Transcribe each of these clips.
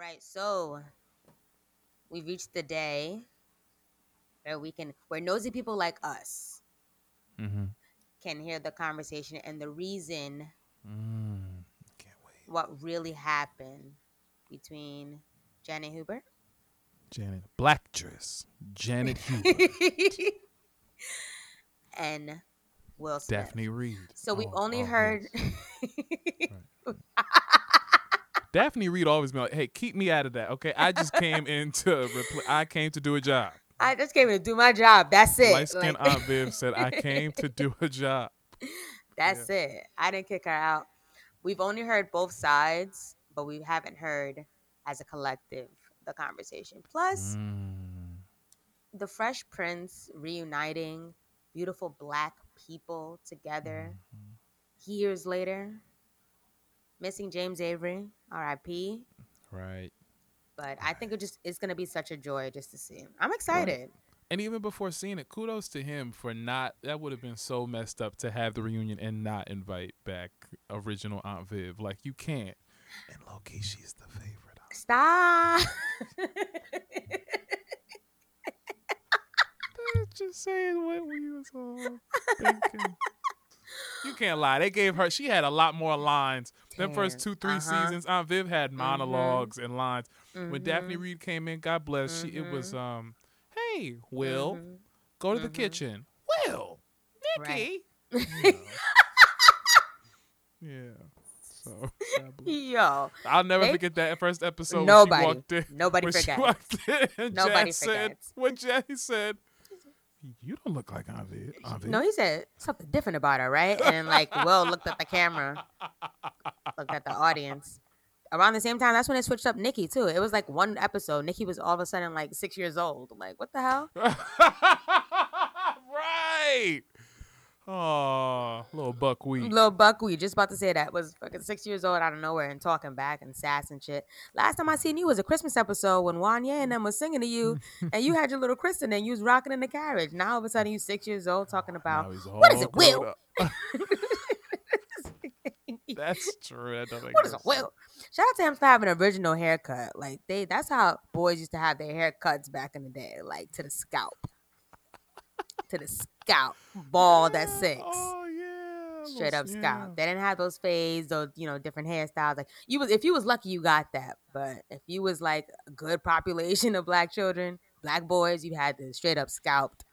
right, so we've reached the day where nosy people like us can hear the conversation and the reason can't wait. What really happened between Janet Hubert. Janet Black Dress. Janet Hubert. And Will Smith. Daphne Reid. So we've only heard Daphne Reid always been like, hey, keep me out of that, okay? I just came in to I came to do a job. I just came to do my job. That's it. Light skin Aunt Viv said, I came to do a job. That's it. I didn't kick her out. We've only heard both sides, but we haven't heard as a collective the conversation. Plus, the Fresh Prince reuniting beautiful black people together years later. Missing James Avery, R.I.P. Right. But I think it's going to be such a joy just to see him. I'm excited. Right. And even before seeing it, kudos to him for that would have been so messed up to have the reunion and not invite back original Aunt Viv. Like, you can't. And low-key, she's the favorite. Stop. Just saying what we was all thinking. You can't lie. They gave her. She had a lot more lines. Them first 2-3 seasons, Aunt Viv had monologues and lines. When Daphne Reid came in, God bless. It was hey, Will, go to the kitchen. Will, Nikki. Right. You know. So I'll never forget that first episode. Nobody forgets. When Jay said, you don't look like Aunt Viv. No, he said something different about her, right? And like, Will looked at the camera, looked at the audience. Around the same time, that's when they switched up Nikki, too. It was like one episode. Nikki was all of a sudden like 6 years old. I'm like, what the hell? Right. Oh, little buckwheat. Just about to say that. Was fucking 6 years old out of nowhere and talking back and sass and shit. Last time I seen you was a Christmas episode when Wanye and them was singing to you and you had your little christening and you was rocking in the carriage. Now all of a sudden you 6 years old talking about, what is it, Will? That's true. What is it, Will? Shout out to him for having an original haircut. Like that's how boys used to have their haircuts back in the day, like to the scalp. To the scalp, bald at six. Oh yeah, straight up scalp. They didn't have those fades, those different hairstyles. Like if you was lucky, you got that. But if you was like a good population of black children, black boys, you had the straight up scalped.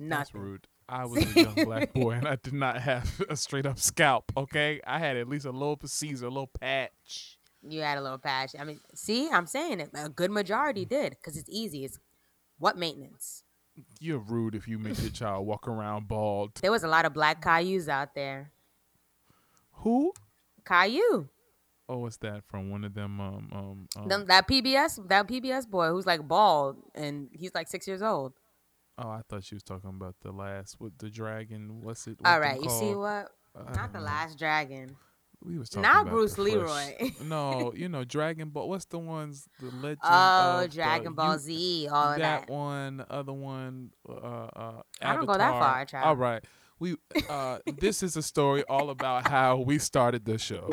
Nothing. That's rude. I was a young black boy and I did not have a straight up scalp. Okay, I had at least a little Caesar, a little patch. You had a little patch. I mean, see, I'm saying it. A good majority did because it's easy. It's what maintenance. You're rude if you make your child walk around bald. There was a lot of black Caillou's out there. Who? Caillou. Oh, what's that from? One of them. That PBS boy who's like bald and he's like 6 years old. Oh, I thought she was talking about the last with the dragon. What's it? All right, you called? See what? Not the last dragon. We was talking about Bruce Leroy. No, Dragon Ball. What's the ones? The legend. Oh, Dragon Ball Z. All of that. That one. Other one. Avatar. I don't go that far, child. All right. We. This is a story all about how we started the show.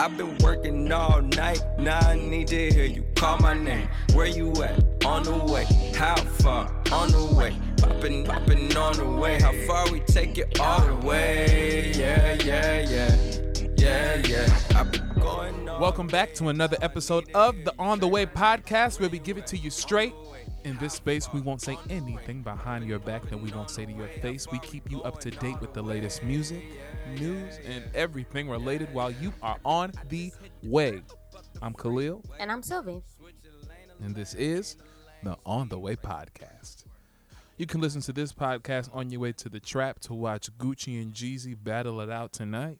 I've been working all night. Now I need to hear you call my name. Where you at? On the way. How far? On the way. Poppin' on the way. How far we take it all the way. Yeah. I've been going on. Welcome back to another episode of the On The Way Podcast, where we give it to you straight. In this space, we won't say anything behind your back that we won't say to your face. We keep you up to date with the latest music, news, and everything related while you are on the way. I'm Khalil. And I'm Sylvie. And this is the On The Way Podcast. You can listen to this podcast on your way to the trap to watch Gucci and Jeezy battle it out tonight.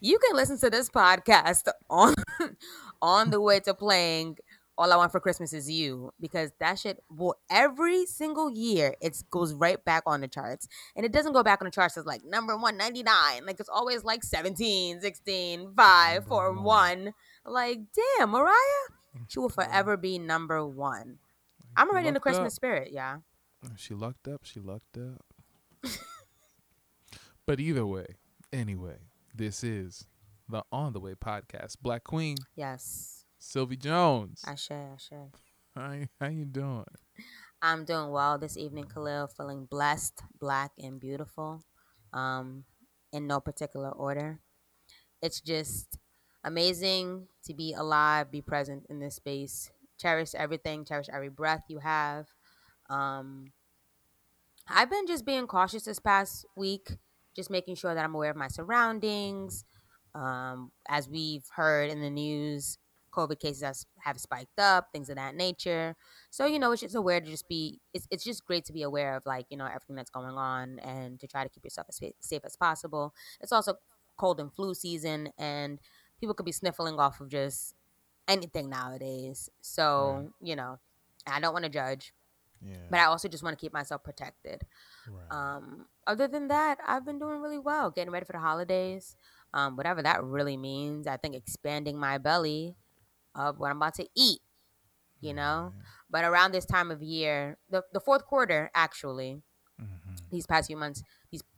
You can listen to this podcast on the way to playing All I Want for Christmas Is You, because that shit will every single year it goes right back on the charts. And it doesn't go back on the charts as like number 199. Like it's always like 17, 16, 5, 4, 1. Like, damn, Mariah, she will forever be number one. I'm already in the Christmas spirit, yeah. She lucked up. But anyway, this is the On The Way Podcast. Black Queen. Yes. Sylvie Jones. Ashe. How you doing? I'm doing well this evening, Khalil. Feeling blessed, black, and beautiful. In no particular order. It's just amazing to be alive, be present in this space. Cherish everything. Cherish every breath you have. I've been just being cautious this past week, just making sure that I'm aware of my surroundings. As we've heard in the news, COVID cases have spiked up, things of that nature. So, it's just aware to just be, it's just great to be aware of, everything that's going on and to try to keep yourself as safe as possible. It's also cold and flu season, and people could be sniffling off of just anything nowadays. So, yeah. I don't want to judge, yeah, but I also just want to keep myself protected. Right. Other than that, I've been doing really well, getting ready for the holidays, whatever that really means. I think expanding my belly of what I'm about to eat, yeah. But around this time of year, the fourth quarter, actually, mm-hmm, these past few months,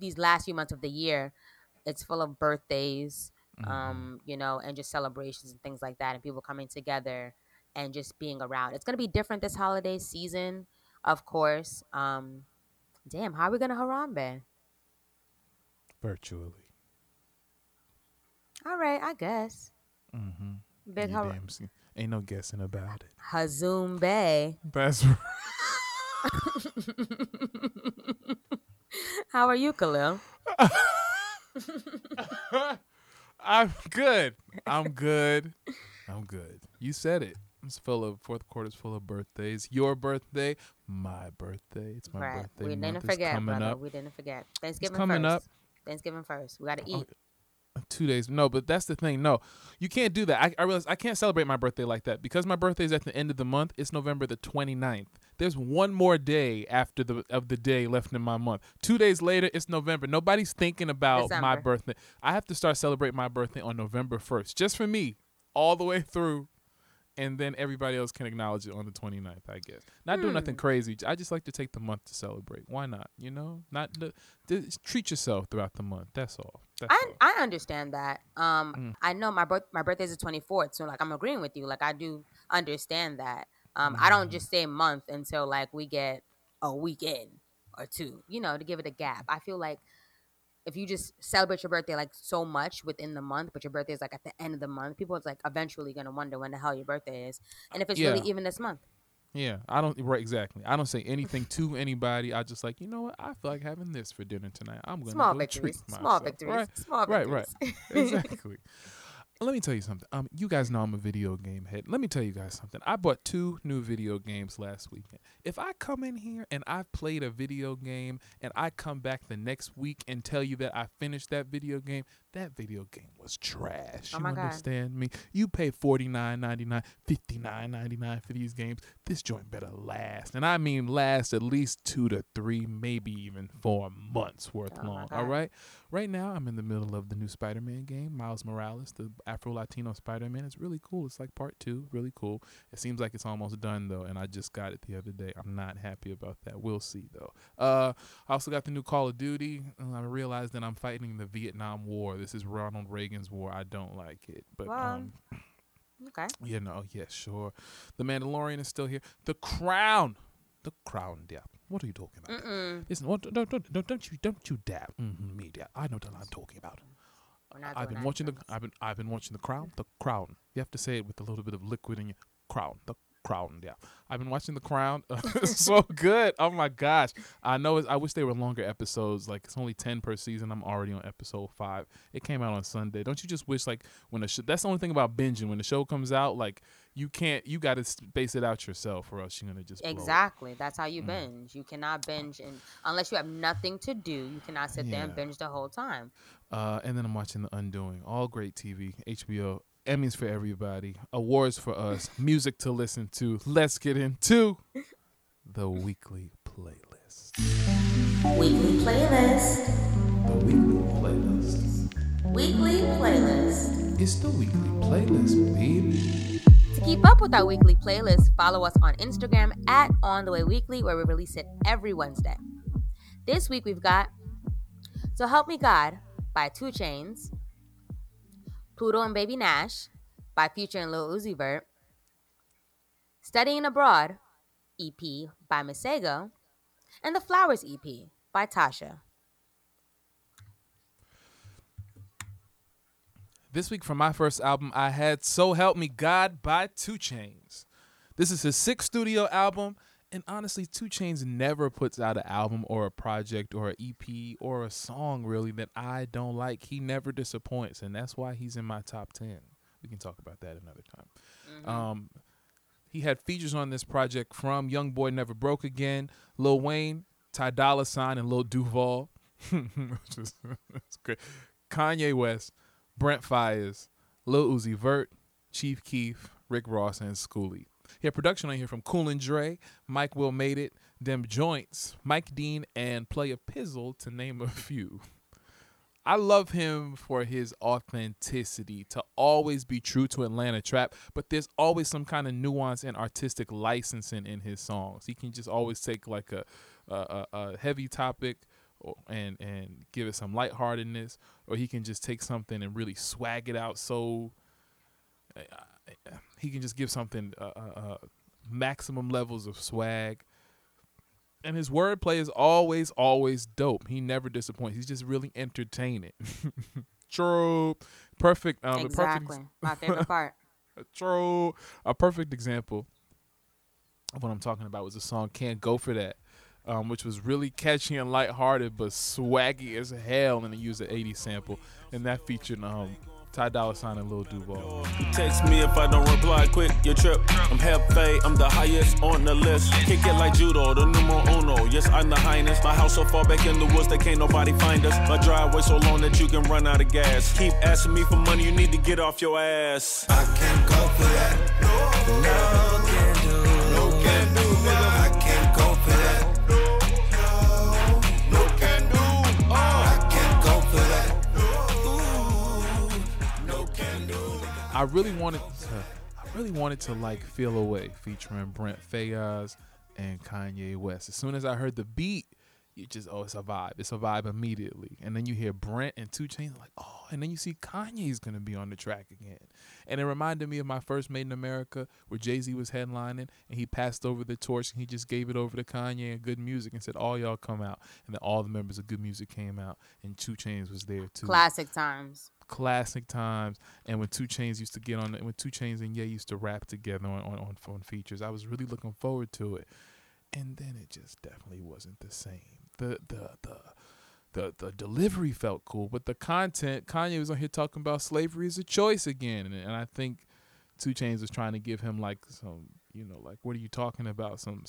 these last few months of the year, it's full of birthdays, mm-hmm, and just celebrations and things like that, and people coming together and just being around. It's going to be different this holiday season, of course. Damn, how are we going to Harambe? Virtually. All right, I guess. Mm-hmm. Big Harambe. Ain't no guessing about it. Hazumbe. That's right. How are you, Khalil? I'm good. You said it. It's full of fourth quarter's full of birthdays. Your birthday, my birthday. It's my birthday. We didn't forget, brother. We didn't forget. Thanksgiving first. We gotta eat. 2 days. No, but that's the thing. No, you can't do that. I realize I can't celebrate my birthday like that because my birthday is at the end of the month. It's November the 29th. There's one more day after the day left in my month. 2 days later, it's November. Nobody's thinking about December. My birthday. I have to start celebrating my birthday on November 1st, just for me, all the way through. And then everybody else can acknowledge it on the 29th, I guess. Not doing nothing crazy. I just like to take the month to celebrate. Why not? Treat yourself throughout the month. That's all. I understand that. I know my birthday is the 24th, so I'm agreeing with you. I do understand that. I don't just say month until we get a weekend or two. To give it a gap. I feel like if you just celebrate your birthday so much within the month, but your birthday is at the end of the month, people is eventually gonna wonder when the hell your birthday is, and if it's really even this month. Yeah, I don't. Right, exactly. I don't say anything to anybody. I just what? I feel like having this for dinner tonight. I'm gonna treat myself. Small victories. Right. Exactly. Let me tell you something. You guys know I'm a video game head. Let me tell you guys something. I bought 2 new video games last weekend. If I come in here and I've played a video game and I come back the next week and tell you that I finished that video game was trash. Oh my God. You understand me? You pay $49.99, $59.99 for these games. This joint better last. And I mean last at least 2 to 3, maybe even 4 months worth long. All right? Right now, I'm in the middle of the new Spider-Man game, Miles Morales, the Afro-Latino Spider-Man. It's really cool. It's part 2. Really cool. It seems like it's almost done, though, and I just got it the other day. I'm not happy about that. We'll see, though. I also got the new Call of Duty. I realized that I'm fighting the Vietnam War. This is Ronald Reagan's war. I don't like it. But, okay. Sure. The Mandalorian is still here. The Crown, yeah. What are you talking about? Listen, don't you dab me, dab. I know what I'm talking about. I've been watching The Crown. You have to say it with a little bit of liquid in your crown. The Crown, yeah. I've been watching The Crown. It's so good. Oh my gosh. I know. I wish they were longer episodes. It's only 10 per season. I'm already on episode 5. It came out on Sunday. Don't you just wish when that's the only thing about binging. When the show comes out, you can't. You got to space it out yourself, or else you're gonna just blow exactly. It. That's how you binge. You cannot binge, and unless you have nothing to do, you cannot sit there and binge the whole time. And then I'm watching The Undoing. All great TV. HBO. Emmys for everybody. Awards for us. Music to listen to. Let's get into the weekly playlist. Weekly playlist. It's the weekly playlist, baby. To keep up with our weekly playlist, follow us on Instagram at On The Way Weekly, where we release it every Wednesday. This week we've got So Help Me God by 2 Chainz, Pluto and Baby Nash by Future and Lil Uzi Vert, Studying Abroad EP by Masego, and The Flowers EP by Tsha. This week from my first album, I had So Help Me God by 2 Chainz. This is his sixth studio album, and honestly, 2 Chainz never puts out an album or a project or an EP or a song, really, that I don't like. He never disappoints, and that's why he's in my top 10. We can talk about that another time. Mm-hmm. He had features on this project from Young Boy Never Broke Again, Lil Wayne, Ty Dolla $ign, and Lil Duval, which is great. Kanye West, Brent Fires, Lil Uzi Vert, Chief Keef, Rick Ross, and Schooley. He had production on here from Kool & Dre, Mike Will Made It, Them Joints, Mike Dean, and Playa Pizzle, to name a few. I love him for his authenticity, to always be true to Atlanta trap, but there's always some kind of nuance and artistic licensing in his songs. He can just always take like a heavy topic and give it some lightheartedness, or he can just take something and really swag it out. So he can just give something maximum levels of swag, and his wordplay is always dope. He never disappoints. He's just really entertaining. True, perfect. Exactly, my favorite part. True, a perfect example of what I'm talking about was the song "Can't Go for That," which was really catchy and lighthearted, but swaggy as hell, and it used an 80s sample, and that featured Ty Dolla $ign and Lil Duval. Text me if I don't reply quick, your trip. I'm Hefe, I'm the highest on the list. Kick it like judo, the numero uno. Yes, I'm the highness. My house so far back in the woods that can't nobody find us. My driveway so long that you can run out of gas. Keep asking me for money, you need to get off your ass. I can't go for that. No, can't do. No, can't do that. I can't go for that. I really wanted to like Feel Away featuring Brent Fayez and Kanye West. As soon as I heard the beat, you just, it's a vibe. It's a vibe immediately. And then you hear Brent and 2 Chainz, like, and then you see Kanye's going to be on the track again. And it reminded me of my first Made in America, where Jay-Z was headlining, and he passed over the torch, and he just gave it over to Kanye and Good Music and said, all y'all come out. And then all the members of Good Music came out, and 2 Chainz was there too. Classic times. And when 2 Chainz used to get on, when 2 Chainz and Ye used to rap together on features, I was really looking forward to it. And then it just definitely wasn't the same. The delivery felt cool, but the content, Kanye was on here talking about slavery is a choice again, and I think 2 Chainz was trying to give him like some, like, what are you talking about? Some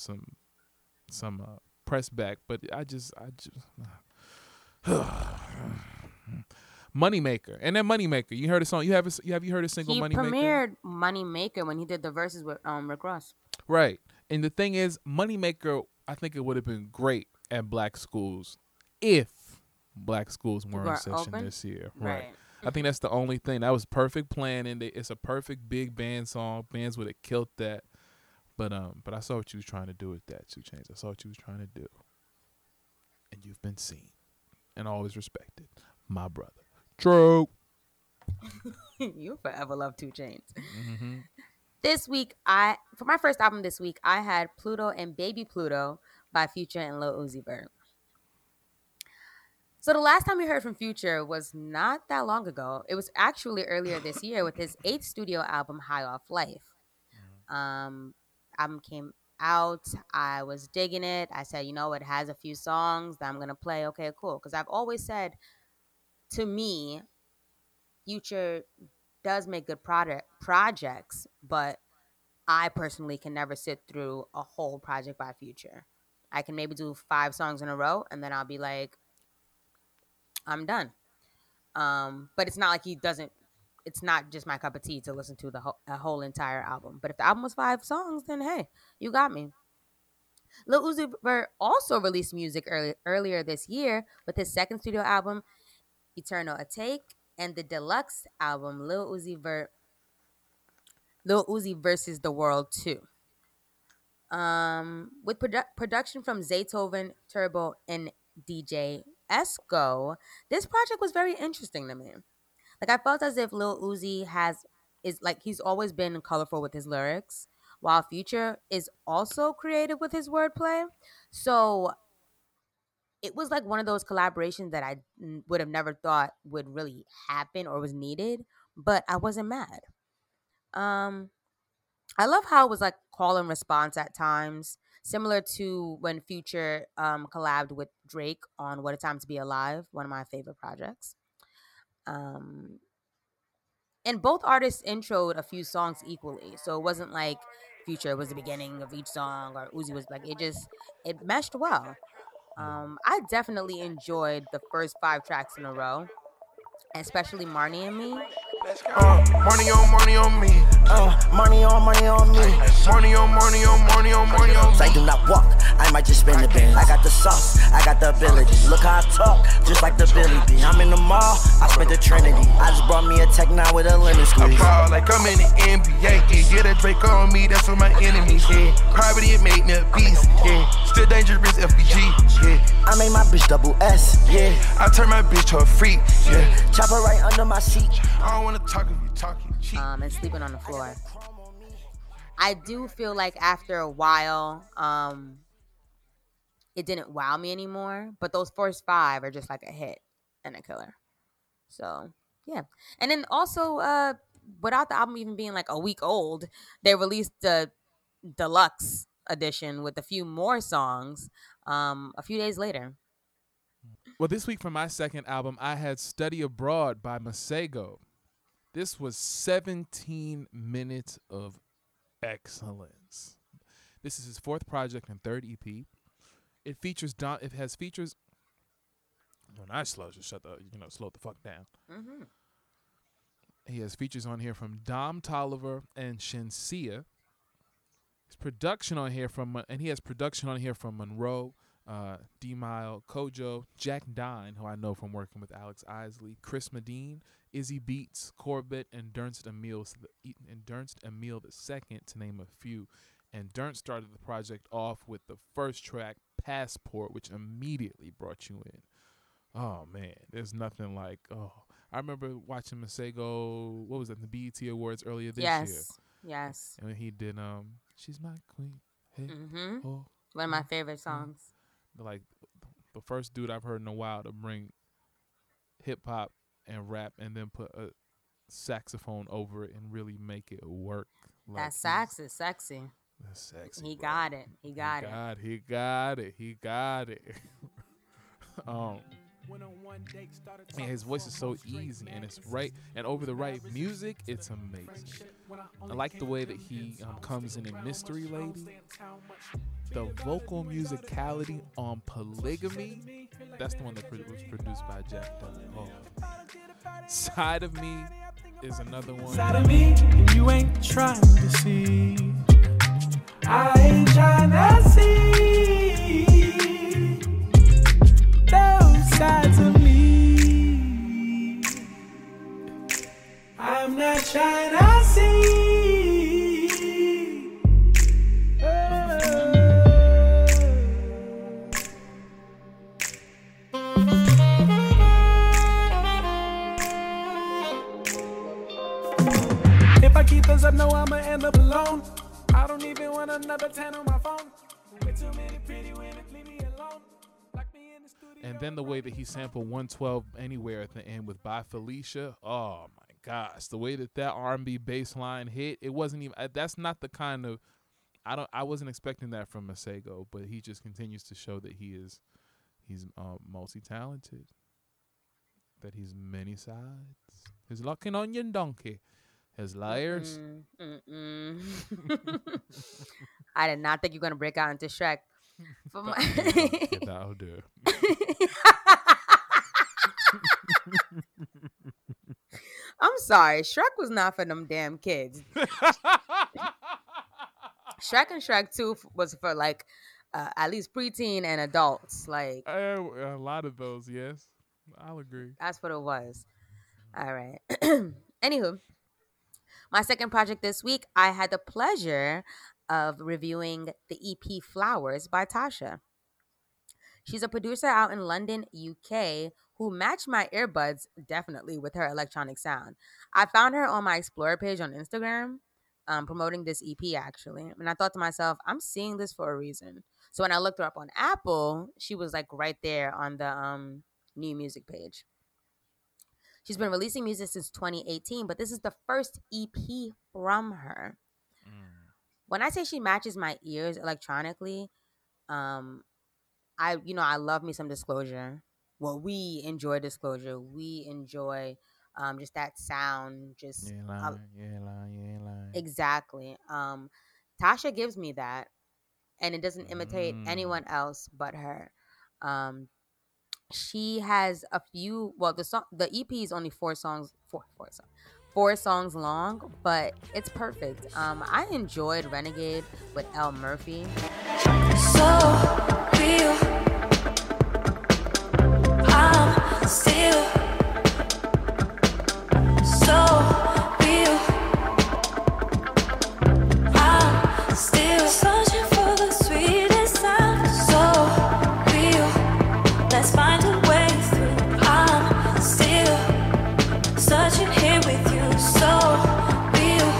press back. But I just Moneymaker. And then Moneymaker, you heard a song. You heard a single Moneymaker? He premiered Moneymaker when he did the verses with Rick Ross. Right. And the thing is, Moneymaker, I think it would have been great at black schools if black schools were in session open this year. Right. I think that's the only thing. That was perfect planning. It's a perfect big band song. Bands would have killed that. But I saw what you was trying to do with that, 2 Chainz. I saw what you was trying to do. And you've been seen and always respected, my brother. True. You'll forever love 2 Chainz. Mm-hmm. This week, for my first album this week, I had Pluto and Baby Pluto by Future and Lil Uzi Vert. So the last time we heard from Future was not that long ago. It was actually earlier this year with his 8th studio album, High Off Life. Album came out. I was digging it. I said, it has a few songs that I'm going to play. Okay, cool. Because I've always said, to me, Future does make good projects, but I personally can never sit through a whole project by Future. I can maybe do 5 songs in a row, and then I'll be like, I'm done. But it's not like it's not just my cup of tea to listen to a whole entire album. But if the album was 5 songs, then hey, you got me. Lil Uzi Vert also released music earlier this year with his 2nd studio album, Eternal A Take, and the deluxe album Lil Uzi Versus the World 2, with production from Zaytoven, Turbo, and DJ Esco. This project was very interesting to me. Like, I felt as if Lil Uzi is like, he's always been colorful with his lyrics, while Future is also creative with his wordplay. So it was like one of those collaborations that I would have never thought would really happen or was needed, but I wasn't mad. I love how it was like call and response at times, similar to when Future collabed with Drake on What a Time to Be Alive, one of my favorite projects. And both artists introed a few songs equally, so it wasn't like Future was the beginning of each song or Uzi was like, it meshed well. I definitely enjoyed the first 5 tracks in a row, especially Marnie and Me. Marnie on me. Marnie on me. Marnie on me. I do not walk, I might just spin the bin. I got the sauce, I got the ability. Look how I talk, just like the Billy B. I'm in the mall, I spent the Trinity. I just brought me a Tech 9 with a lemon squeeze. I ball like I'm in the NBA, yeah. Get a Drake on me, that's what my enemies, yeah. Poverty, it made me a beast, yeah. Still dangerous, FBG, yeah. I made my bitch double S, yeah. I turned my bitch to a freak, yeah. Chopper right under my seat. I don't want to talk if you talking cheap. And Sleeping on the Floor. I do feel like after a while, it didn't wow me anymore. But those first 5 are just like a hit and a killer. So, yeah. And then also, without the album even being like a week old, they released the deluxe edition with a few more songs a few days later. Well, this week for my second album, I had Study Abroad by Masego. This was 17 minutes of excellence. This is his 4th project and 3rd EP. It has features. When I slow, just slow the fuck down. Mm-hmm. He has features on here from Dom Tolliver and Shensia. He has production on here from Monroe, D-Mile, Kojo, Jack Dine, who I know from working with Alex Isley, Chris Medine, Izzy Beats, Corbett, and Dernst Emil II, to name a few. And Dernst started the project off with the first track, Passport, which immediately brought you in. Oh, man, there's nothing like, I remember watching Masego, what was that, the BET Awards earlier this year. Yes. And he did She's My Queen. Hey, mm-hmm. Oh, one of my favorite songs. Like the first dude I've heard in a while to bring hip hop and rap and then put a saxophone over it and really make it work. Like that sax is sexy. That's sexy. He got it. He got it. His voice is so easy and it's right, and over the right music, it's amazing. I like the way that he comes in Mystery Lady. The vocal musicality on Polygamy, that's the one that was produced by Jack Dunn. Side of Me is another one. Side of me, and you ain't trying to see. I ain't trying to see those sides of me. I'm not trying to see. Cause I know I'ma end up alone. I don't even want another 10 on my phone. Way too many pretty women, leave me alone. Lock me in the studio. And then the way that he sampled 112 Anywhere at the end with By Felicia. Oh my gosh. The way that R&B bass line hit, it wasn't even that's not the kind of I wasn't expecting that from Masego, but he just continues to show that he's multi-talented. That he's many sides. He's like an onion donkey. As liars. I did not think you were going to break out into Shrek. That'll do. I'm sorry. Shrek was not for them damn kids. Shrek and Shrek 2 was for like at least preteen and adults. Like a lot of those, yes. I'll agree. That's what it was. All right. Anywho. My second project this week, I had the pleasure of reviewing the EP Flowers by Tsha. She's a producer out in London, UK, who matched my earbuds definitely with her electronic sound. I found her on my Explorer page on Instagram, promoting this EP, actually. And I thought to myself, I'm seeing this for a reason. So when I looked her up on Apple, she was like right there on the new music page. She's been releasing music since 2018, but this is the first EP from her. Mm. When I say she matches my ears electronically, I love me some Disclosure. Well, we enjoy Disclosure. We enjoy just that sound. Just yeah, line. Exactly. Tasha gives me that, and it doesn't imitate anyone else but her. She has a few. Well, the EP is only four songs long, but it's perfect. I enjoyed Renegade with L. Murphy. So real. Still so real. I'm still searching for the sweetest sound. So real. Let's find a way through. I'm still searching here with you. So real.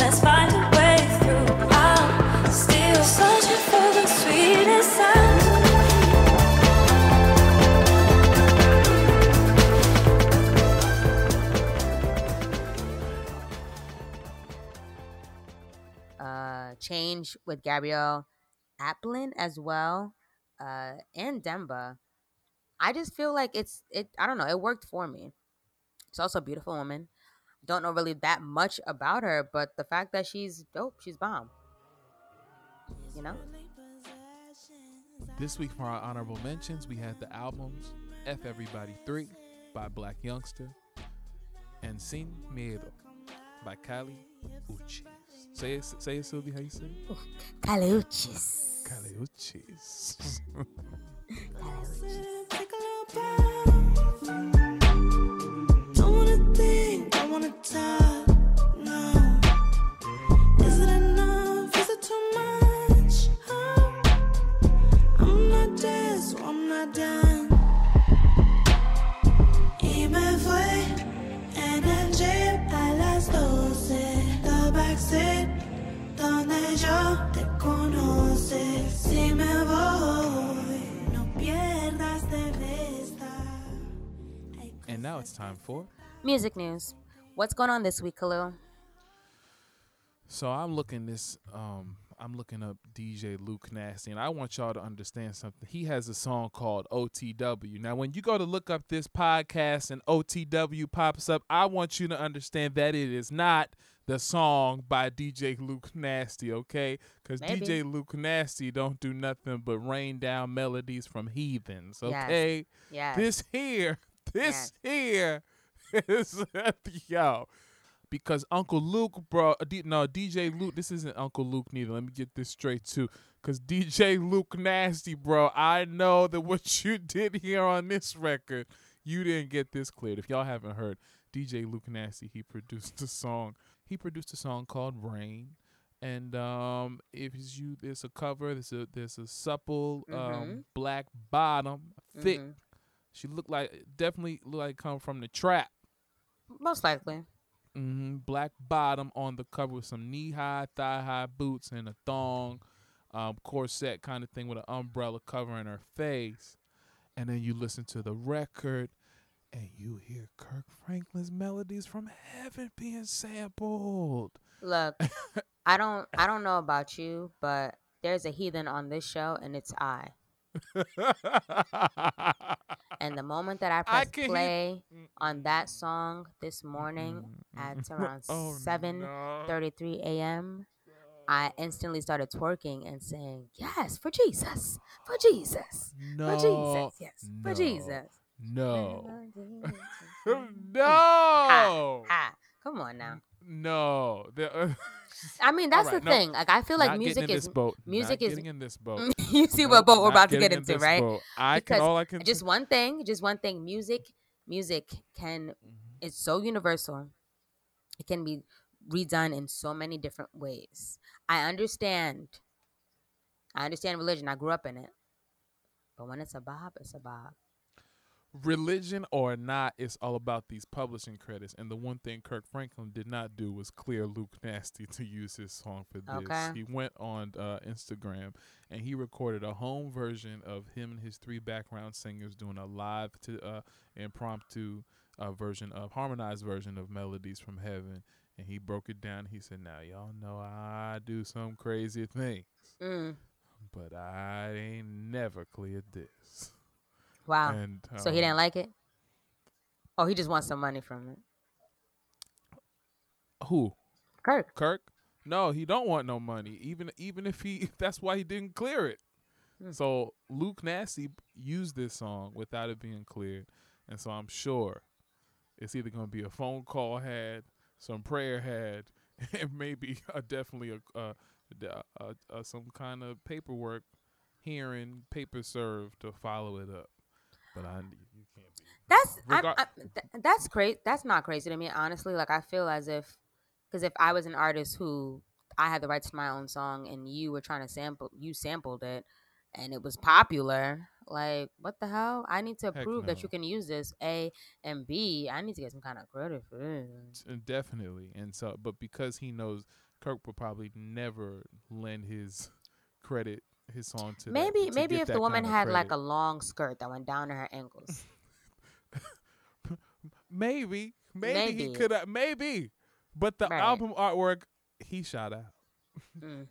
Let's find a way through. I'm still searching for the sweetest sound. Change with Gabrielle Aplin as well, and Demba. I just feel like I don't know, it worked for me. It's also a beautiful woman. Don't know really that much about her, but the fact that she's dope, she's bomb. You know? This week for our honorable mentions, we had the albums F Everybody 3 by Black Youngster and Sin Miedo by Kali Uchis. Say it, Sylvie, how you say it? Caliuchis. Caliuchis. Don't want to think, don't want to talk, no. Is it enough? Is it too much? Oh. I'm not this, I'm not done. Y me fue en el jet a las 12. Backseat, donde yo te conoces. Si me voy, no pierdas de vista. And now it's time for music news. What's going on this week, Khalil? So I'm looking up DJ Luke Nasty, and I want y'all to understand something. He has a song called OTW. Now, when you go to look up this podcast and OTW pops up, I want you to understand that it is not the song by DJ Luke Nasty, okay? Because DJ Luke Nasty don't do nothing but rain down melodies from heathens, okay? Yes. This here is, yo. Because Uncle Luke, bro, DJ Luke, this isn't Uncle Luke neither. Let me get this straight, too. Because DJ Luke Nasty, bro, I know that what you did here on this record, you didn't get this cleared. If y'all haven't heard, DJ Luke Nasty, he produced a song called Rain. And there's a cover, there's a supple black bottom, thick. Mm-hmm. She definitely come from the trap. Most likely. Mm-hmm. Black bottom on the cover with some knee-high, thigh-high boots and a thong, corset kind of thing with an umbrella covering her face. And then you listen to the record and you hear Kirk Franklin's melodies from heaven being sampled. Look, I don't know about you, but there's a heathen on this show and it's I. And the moment that I pressed play on that song this morning at around 7:33 a.m., I instantly started twerking and saying, "Yes, for Jesus, for Jesus, for Jesus, yes, for Jesus." No. Ha. Come on now. No. I mean, that's right, the thing. Like, I feel like music is getting in this boat. You see what boat we're about to get into, right? Boat. Just one thing. Music can. It's so universal. It can be redone in so many different ways. I understand religion. I grew up in it. But when it's a bob, it's a bob. religion or not, it's all about these publishing credits. And the one thing Kirk Franklin did not do was clear Luke Nasty to use his song for this. Okay. He went on Instagram and he recorded a home version of him and his three background singers doing a live to impromptu version of harmonized version of Melodies from Heaven. And he broke it down. He said, "Now y'all know I do some crazy things, but I ain't never cleared this." Wow. And, so he didn't like it? Oh, he just wants some money from it. Who? Kirk. Kirk? No, he don't want no money. Even if he, that's why he didn't clear it. So Luke Nasty used this song without it being cleared. And so I'm sure it's either going to be a phone call had, some prayer had, and maybe definitely some kind of paperwork hearing, paper served to follow it up. But you can't be. That's crazy. That's not crazy to me, honestly. Like, I feel as if, because if I was an artist who I had the rights to my own song and you were trying to sampled it and it was popular, like, what the hell? I need to prove that you can use this, A, and B, I need to get some kind of credit for this. Definitely. And so, but because he knows, Kirk will probably never lend his credit, his song to maybe if the woman had like a long skirt that went down to her ankles. maybe he could have, but the album artwork, he shot out.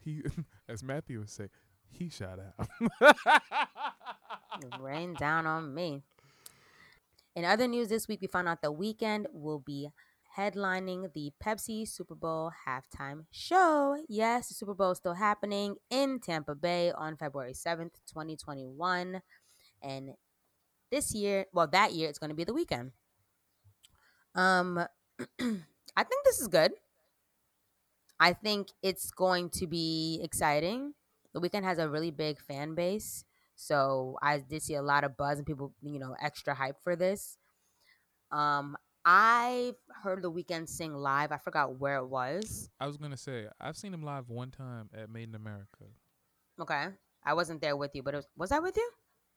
He, as Matthew would say, he shot out. Rain down on me. In other news this week, we found out The Weeknd will be headlining the Pepsi Super Bowl halftime show. Yes, the Super Bowl is still happening in Tampa Bay on February 7th, 2021. And this year, well, that year, it's going to be The Weeknd. I think this is good. I think it's going to be exciting. The Weeknd has a really big fan base. So I did see a lot of buzz and people, you know, extra hype for this. I've heard The Weeknd sing live. I forgot where it was. I was going to say, I've seen him live one time at Made in America. Okay. I wasn't there with you, but was I with you?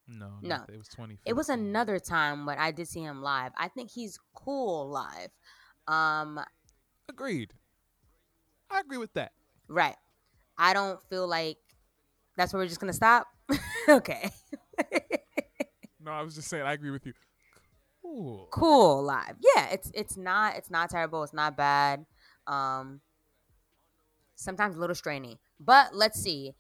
No. It was 2015. It was another time when I did see him live. I think he's cool live. Agreed. I agree with that. Right. I don't feel like that's where we're just going to stop. Okay. No, I was just saying, I agree with you. Cool live. Yeah, it's not terrible. It's not bad. Sometimes a little strainy. But let's see.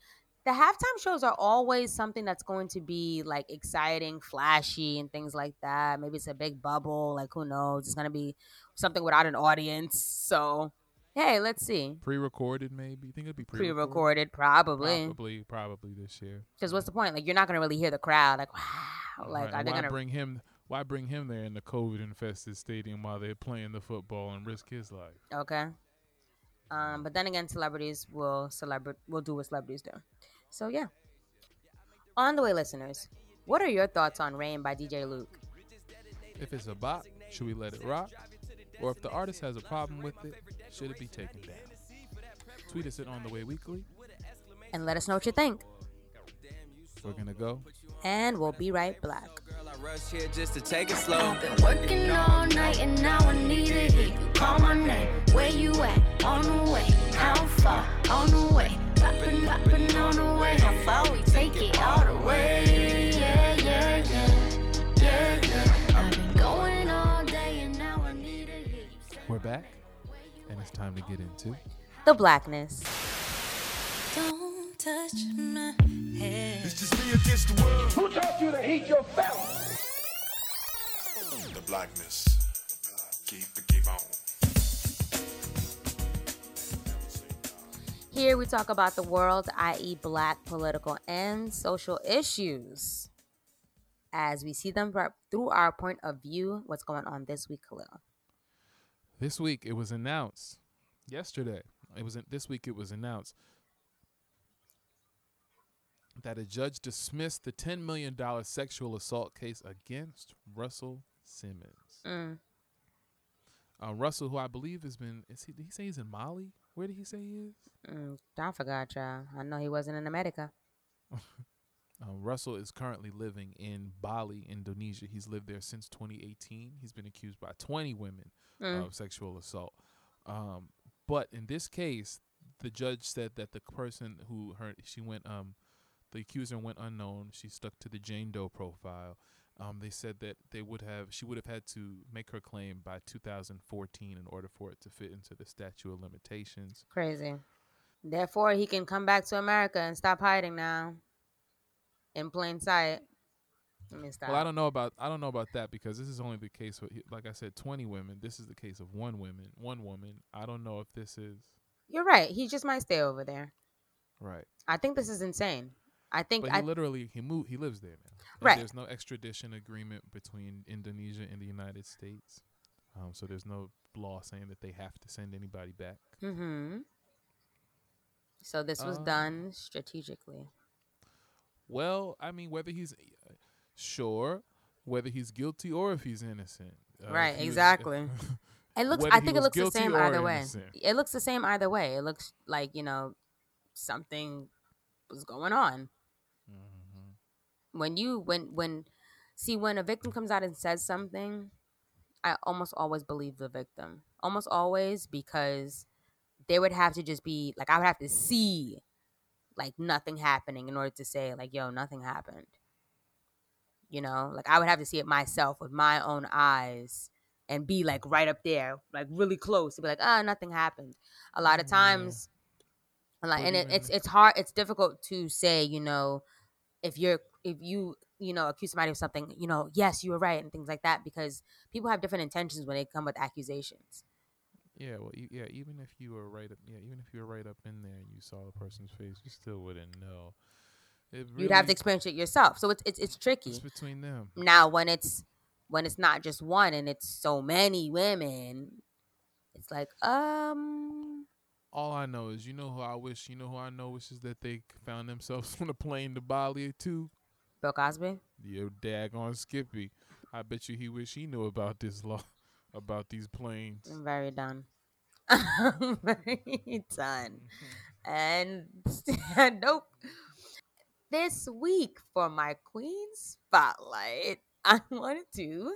The halftime shows are always something that's going to be like exciting, flashy, and things like that. Maybe it's a big bubble. Like, who knows? It's going to be something without an audience. So, hey, let's see. Pre-recorded, maybe. You think it'd be pre-recorded? Probably. Probably this year. Because what's the point? Like, you're not going to really hear the crowd. Like, wow. Like, right. Are they going to bring him? Why bring him there in the COVID-infested stadium while they're playing the football and risk his life? Okay. But then again, celebrities will do what celebrities do. So, yeah. On the way, listeners, what are your thoughts on Rain by DJ Luke? If it's a bop, should we let it rock? Or if the artist has a problem with it, should it be taken down? Tweet us at On The Way Weekly. And let us know what you think. We're going to go. And we'll be right back. Rush here just to take it slow. I've been working all night and now I need a hit. Call my name, where you at? On the way, how far? On the way, poppin' on the way. How far we take it all the way? Yeah. I've been going all day and now I need a hit. We're back, and it's time to get into the blackness. Don't touch my head. It's just me against the world. Who taught you to hate yourself? The blackness. Keep on. Here we talk about the world, i.e. black political and social issues, as we see them through our point of view. What's going on this week, Khalil? This week it was announced. Yesterday. It was announced that a judge dismissed the $10 million sexual assault case against Russell Simmons. Russell, who I believe has been, did he say he's in Mali? Where did he say he is? I forgot, y'all. I know he wasn't in America. Russell is currently living in Bali, Indonesia. He's lived there since 2018. He's been accused by 20 women of sexual assault. But in this case, the judge said that the person who the accuser went unknown. She stuck to the Jane Doe profile. They said that she would have had to make her claim by 2014 in order for it to fit into the statute of limitations. Crazy. Therefore, he can come back to America and stop hiding now in plain sight. Well, I don't know about that, because this is only the case with, like I said, 20 women. This is the case of one woman. I don't know if this is. You're right. He just might stay over there. Right. I think this is insane. I think he lives there now. Like, right. There's no extradition agreement between Indonesia and the United States. So there's no law saying that they have to send anybody back. Mm-hmm. So this was done strategically. Well, I mean, whether he's guilty or if he's innocent. Right, exactly. It looks the same either way. It looks like, something was going on. Mm-hmm. When a victim comes out and says something, I almost always believe the victim. Almost always, because they would have to just be like, I would have to see like nothing happening in order to say like, yo, nothing happened. Like I would have to see it myself with my own eyes and be like right up there, like really close to be like, nothing happened. A lot of times, and it's hard. It's difficult to say, if you accuse somebody of something, yes, you were right and things like that, because people have different intentions when they come with accusations. Yeah, well, yeah. Even if you were right up in there and you saw the person's face, you still wouldn't know. You'd have to experience it yourself. So it's tricky. It's between them. Now, when it's not just one and it's so many women, it's like all I know is who I know wishes that they found themselves on a plane to Bali too. Bill Cosby. Yo, daggone Skippy. I bet you he wish he knew about this law. About these planes. I'm very done. And nope. This week for my Queen Spotlight, I wanted to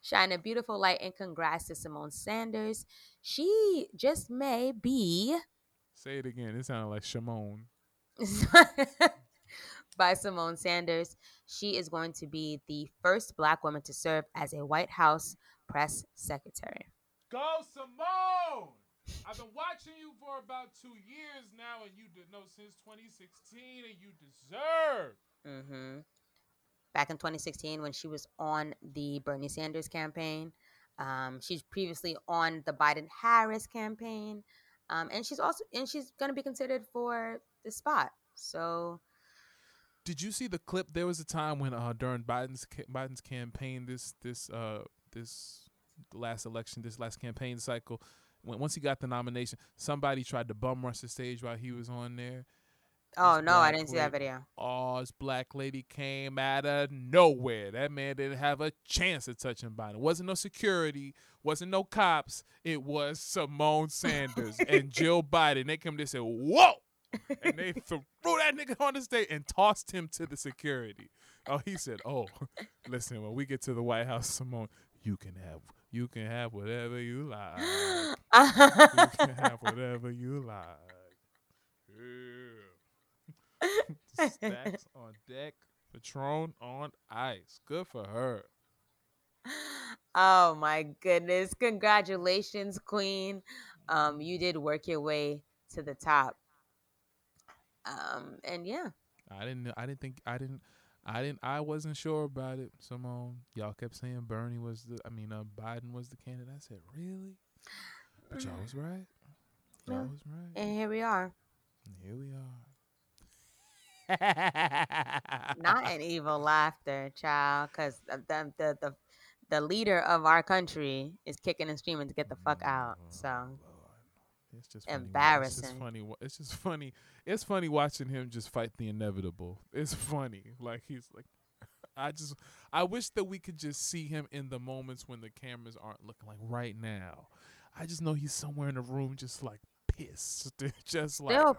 shine a beautiful light and congrats to Symone Sanders. She just may be. Say it again. It sounded like Shamone. By Symone Sanders. She is going to be the first Black woman to serve as a White House press secretary. Go, Symone! I've been watching you for about 2 years now, and you since 2016, and you deserve. Mm-hmm. Back in 2016, when she was on the Bernie Sanders campaign, she's previously on the Biden-Harris campaign, and she's going to be considered for the spot. So. Did you see the clip? There was a time when during Biden's campaign, this last election, this last campaign cycle, once he got the nomination, somebody tried to bum rush the stage while he was on there. Oh, no, I didn't see that video. Oh, this Black lady came out of nowhere. That man didn't have a chance of touching Biden. Wasn't no security. Wasn't no cops. It was Symone Sanders and Jill Biden. They come to say, whoa! And they threw that nigga on the stage and tossed him to the security. Oh, he said, oh, listen, when we get to the White House, Symone, you can have whatever you like. You can have whatever you like. Yeah. Stacks on deck, Patron on ice. Good for her. Oh my goodness. Congratulations, Queen. You did work your way to the top. And yeah. I wasn't sure about it. Symone, y'all kept saying Biden was the candidate. I said, really? But y'all was right. Y'all was right. And here we are. Not an evil laughter, child, because the leader of our country is kicking and screaming to get the fuck out. So. Lord. It's just embarrassing. Funny. It's just funny. It's funny watching him just fight the inevitable. It's funny. Like he's like, I wish that we could just see him in the moments when the cameras aren't looking, like right now. I just know he's somewhere in the room, just like pissed, just like still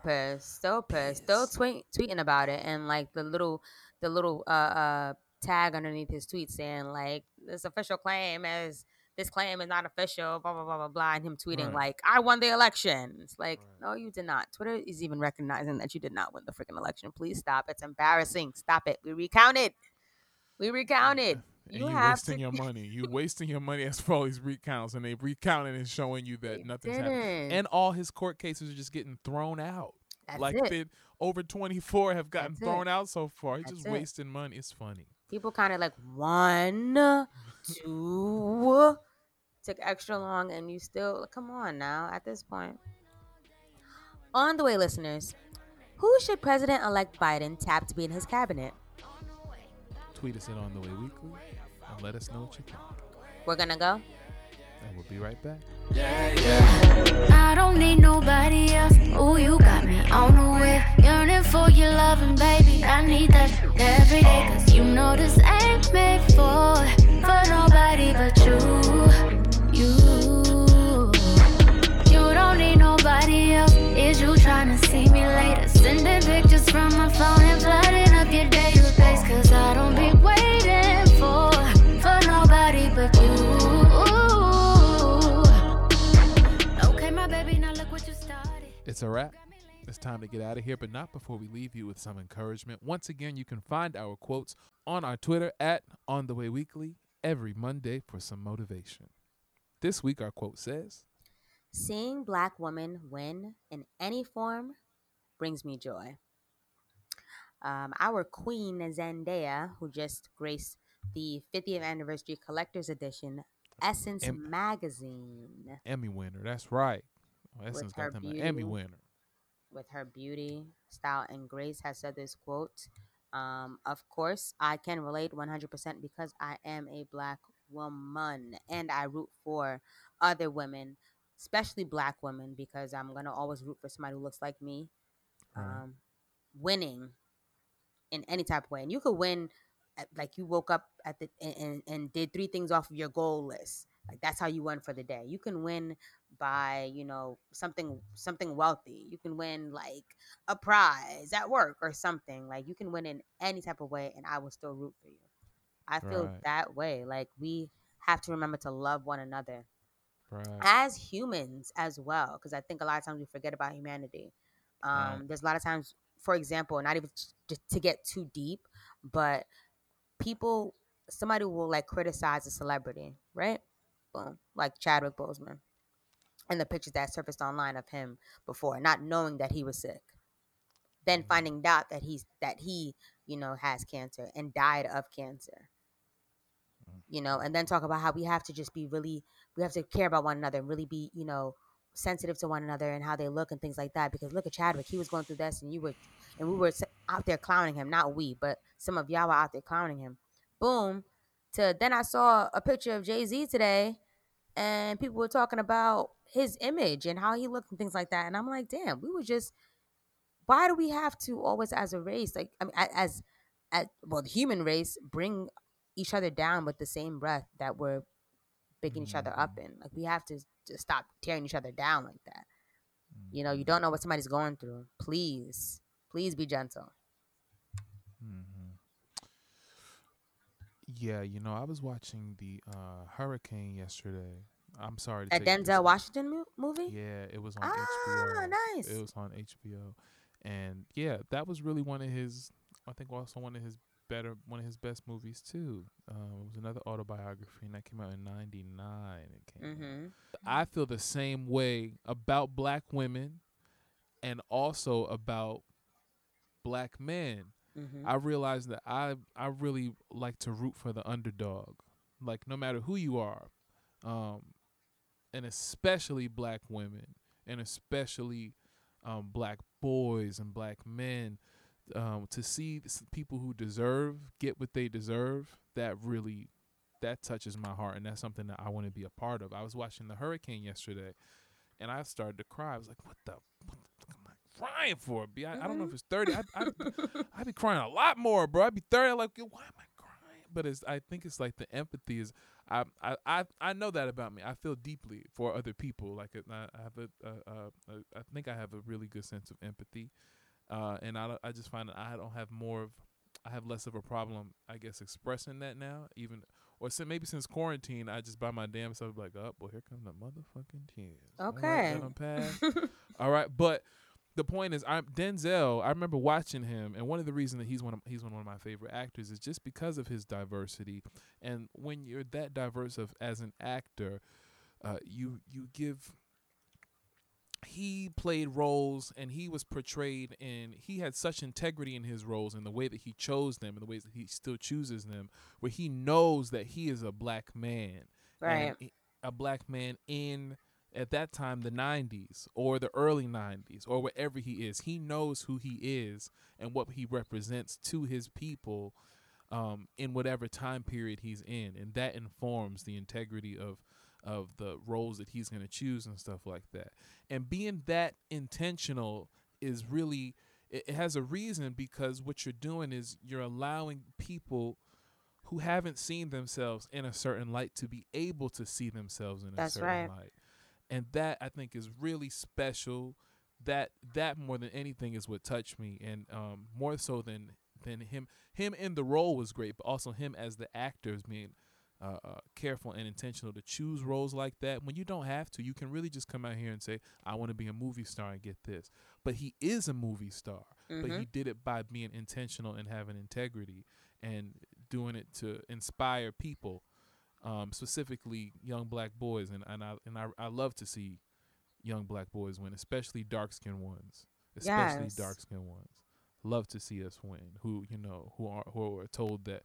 pissed, still tweeting about it, and like the little the little tag underneath his tweet saying, like, this official claim as this claim is not official, blah, blah, blah, blah, blah. And him tweeting, right, like, I won the election. It's like, no, you did not. Twitter is even recognizing that you did not win the freaking election. Please stop. It's embarrassing. Stop it. We recounted. And you have wasting your money. You wasting your money as for all these recounts, and they recounted and showing you that nothing's happening. And all his court cases are just getting thrown out. That's like it. Over 24 have gotten thrown out so far. He's just wasting money. It's funny. People kind of like one, two, took extra long, and you still come on now at this point. On the way, listeners, who should President-elect Biden tap to be in his cabinet? Tweet us at On The Way Weekly and let us know what you think. We're gonna go. And we'll be right back. I don't need nobody else. Oh, you got me on the way. Yearning for your loving, baby. I need that every day. Cause you know this ain't made for nobody but you. You don't need nobody else. Is you trying to see me later? Sending pictures from my phone and flooding up your database. Cause I don't be waiting for nobody but you. Okay, my baby, now look what you started. It's a wrap. It's time to get out of here, but not before we leave you with some encouragement. Once again, you can find our quotes on our Twitter at On The Way Weekly every Monday for some motivation. This week, our quote says, seeing Black women win in any form brings me joy. Our queen, Zendaya, who just graced the 50th anniversary collector's edition, Essence magazine. Emmy winner, that's right. Oh, Essence got them an Emmy winner. With her beauty, style, and grace has said this quote, of course, I can relate 100% because I am a Black woman and I root for other women, especially Black women, because I'm going to always root for somebody who looks like me. Winning in any type of way. And you could win, like you woke up at the and did 3 things off of your goal list. Like that's how you won for the day. You can win by, you know, something wealthy. You can win like a prize at work or something. Like you can win in any type of way and I will still root for you. I feel that way. Like we have to remember to love one another. Right. As humans as well, because I think a lot of times we forget about humanity. There's a lot of times, for example, not even to get too deep, but somebody will like criticize a celebrity, right? Boom. Like Chadwick Boseman and the pictures that surfaced online of him before, not knowing that he was sick. Then finding out that he, you know, has cancer and died of cancer. You know, and then talk about how we have to just be really, we have to care about one another and really be, you know, sensitive to one another and how they look and things like that. Because look at Chadwick, he was going through this and we were out there clowning him. Not we, but some of y'all were out there clowning him. Boom. Then I saw a picture of Jay-Z today and people were talking about his image and how he looked and things like that. And I'm like, damn, why do we have to always as a race, like, I mean, the human race, bring each other down with the same breath that we're picking each other up in? Like we have to just stop tearing each other down like that. You know, you don't know what somebody's going through. Please be gentle. Yeah, you know, I was watching the Hurricane yesterday. I'm sorry. A Denzel Washington movie? Yeah, it was on HBO. Ah, nice. It was on HBO. And yeah, that was really one of his best movies too. It was another autobiography, and that came out in 1999. I feel the same way about Black women and also about Black men. I realized that I really like to root for the underdog, like no matter who you are, and especially Black women, and especially Black boys and Black men. To see people who get what they deserve, that touches my heart, and that's something that I want to be a part of. I was watching the Hurricane yesterday, and I started to cry. I was like, what the am I crying for? I don't know if it's 30. I'd be crying a lot more, bro. I'd be 30. I'm like, why am I crying? But I think it's like the empathy is. I know that about me. I feel deeply for other people. Like I think I have a really good sense of empathy. And I just find that I don't have more of I have less of a problem, I guess, expressing that now. Even or maybe since quarantine, I just buy my damn self like, oh, well, here come the motherfucking tears. Okay. All right, but the point is, Denzel. I remember watching him, and one of the reasons that he's one of my favorite actors is just because of his diversity. And when you're that diverse as an actor, you give. He played roles and he was portrayed, and he had such integrity in his roles and the way that he chose them and the ways that he still chooses them, where he knows that he is a black man, right? And a black man in, at that time, the 90s or the early 90s or wherever he is. He knows who he is and what he represents to his people in whatever time period he's in. And that informs the integrity of the roles that he's going to choose and stuff like that. And being that intentional is really, it has a reason, because what you're doing is you're allowing people who haven't seen themselves in a certain light to be able to see themselves in a certain light. And that, I think, is really special. That more than anything is what touched me. And more so than him in the role was great, but also him as the actor is being careful and intentional to choose roles like that. When you don't have to, you can really just come out here and say, I want to be a movie star and get this. But he is a movie star, but he did it by being intentional and having integrity and doing it to inspire people, specifically young black boys. And I love to see young black boys win, especially dark-skinned ones, love to see us win, who are told that,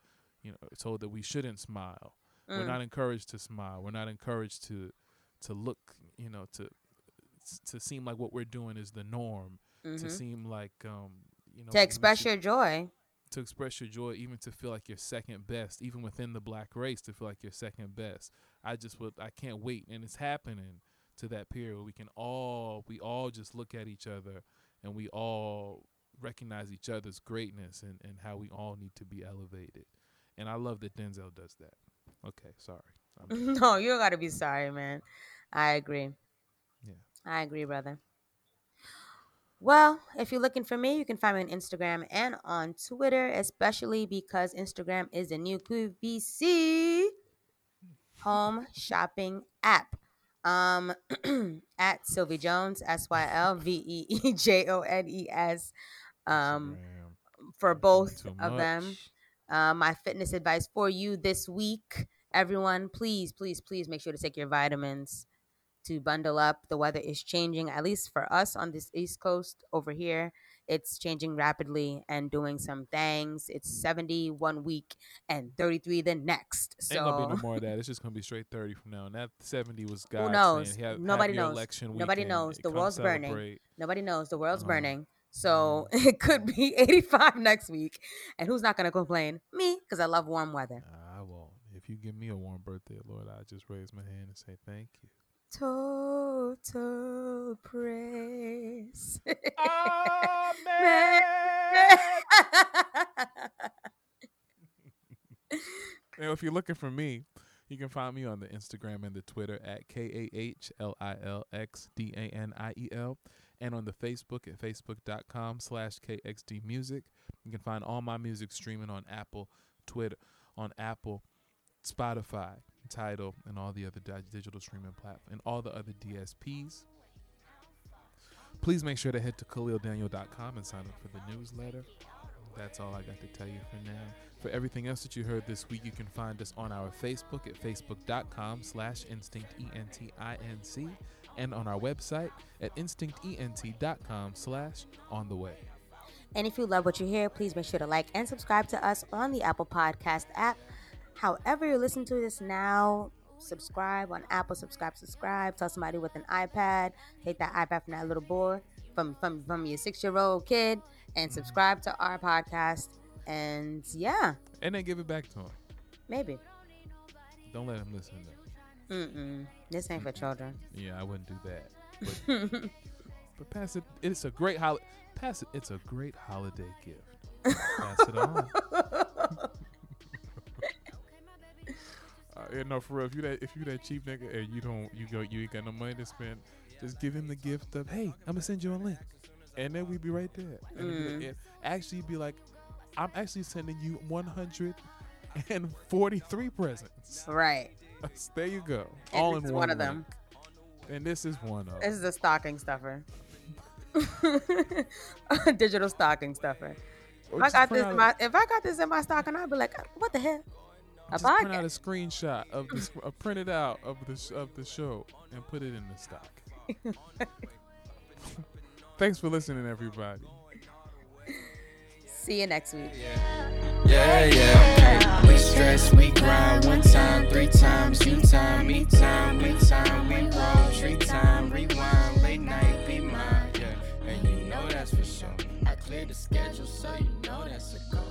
told that we shouldn't smile. We're not encouraged to smile. We're not encouraged to look, to seem like what we're doing is the norm. To seem like, to express your joy. To express your joy, even to feel like you're second best, even within the black race, to feel like you're second best. I can't wait. And it's happening to that period where we all just look at each other and we all recognize each other's greatness and how we all need to be elevated. And I love that Denzel does that. Okay, sorry. No, you got to be sorry, man. I agree. Yeah. I agree, brother. Well, if you're looking for me, you can find me on Instagram and on Twitter, especially because Instagram is the new QVC home shopping app. At Sylvie Jones, SYLVEEJONES, for both of them. My fitness advice for you this week, everyone, please, please, please make sure to take your vitamins, to bundle up. The weather is changing, at least for us on this East Coast over here. It's changing rapidly and doing some things. It's 70 one week and 33 the next. So ain't gonna be no more of that. It's just gonna be straight 30 from now. And that 70 was God. Who knows? Nobody knows. Nobody knows. The world's burning. Nobody knows. The world's burning. So it could be 85 next week. And who's not going to complain? Me, because I love warm weather. I won't. If you give me a warm birthday, Lord, I'll just raise my hand and say thank you. Total praise. Amen. Now, if you're looking for me, you can find me on the Instagram and the Twitter at KAHLILXDANIEL. And on the Facebook at facebook.com/KXD Music. You can find all my music streaming on Apple, Spotify, Tidal, and all the other digital streaming platforms, and all the other DSPs. Please make sure to head to KhalilDaniel.com and sign up for the newsletter. That's all I got to tell you for now. For everything else that you heard this week, you can find us on our Facebook at facebook.com/instinctentinc. And on our website at instinctent.com/onthe way. And if you love what you hear, please make sure to like and subscribe to us on the Apple Podcast app. However you listen to this now, subscribe on Apple, subscribe. Tell somebody with an iPad, take that iPad from that little boy, from your 6-year-old kid, and subscribe to our podcast. And yeah. And then give it back to him. Maybe. Don't let him listen to it. This ain't for children. Yeah, I wouldn't do that. But, but pass it. It's a great holiday. Pass it. It's a great holiday gift. Pass it on. No, for real. If you that cheap nigga and you ain't got no money to spend, just give him the gift of, hey, I'm gonna send you a link, and then we be right there. And actually, be like, I'm actually sending you 143 presents. Right. There you go. And all in one of them. And this is one of them. This is a stocking stuffer. A digital stocking stuffer. If I got this in my stocking, I'd be like, what the hell? Just print out a screenshot of this, print it out of the show, and put it in the stock. Thanks for listening, everybody. See you next week. Yeah, yeah. We stress, we grind, one time, three times, you time, me time, we time, we roll, tree time, rewind, late night, be mine. Yeah, and you know that's for sure. I cleared the schedule, so you know that's a goal.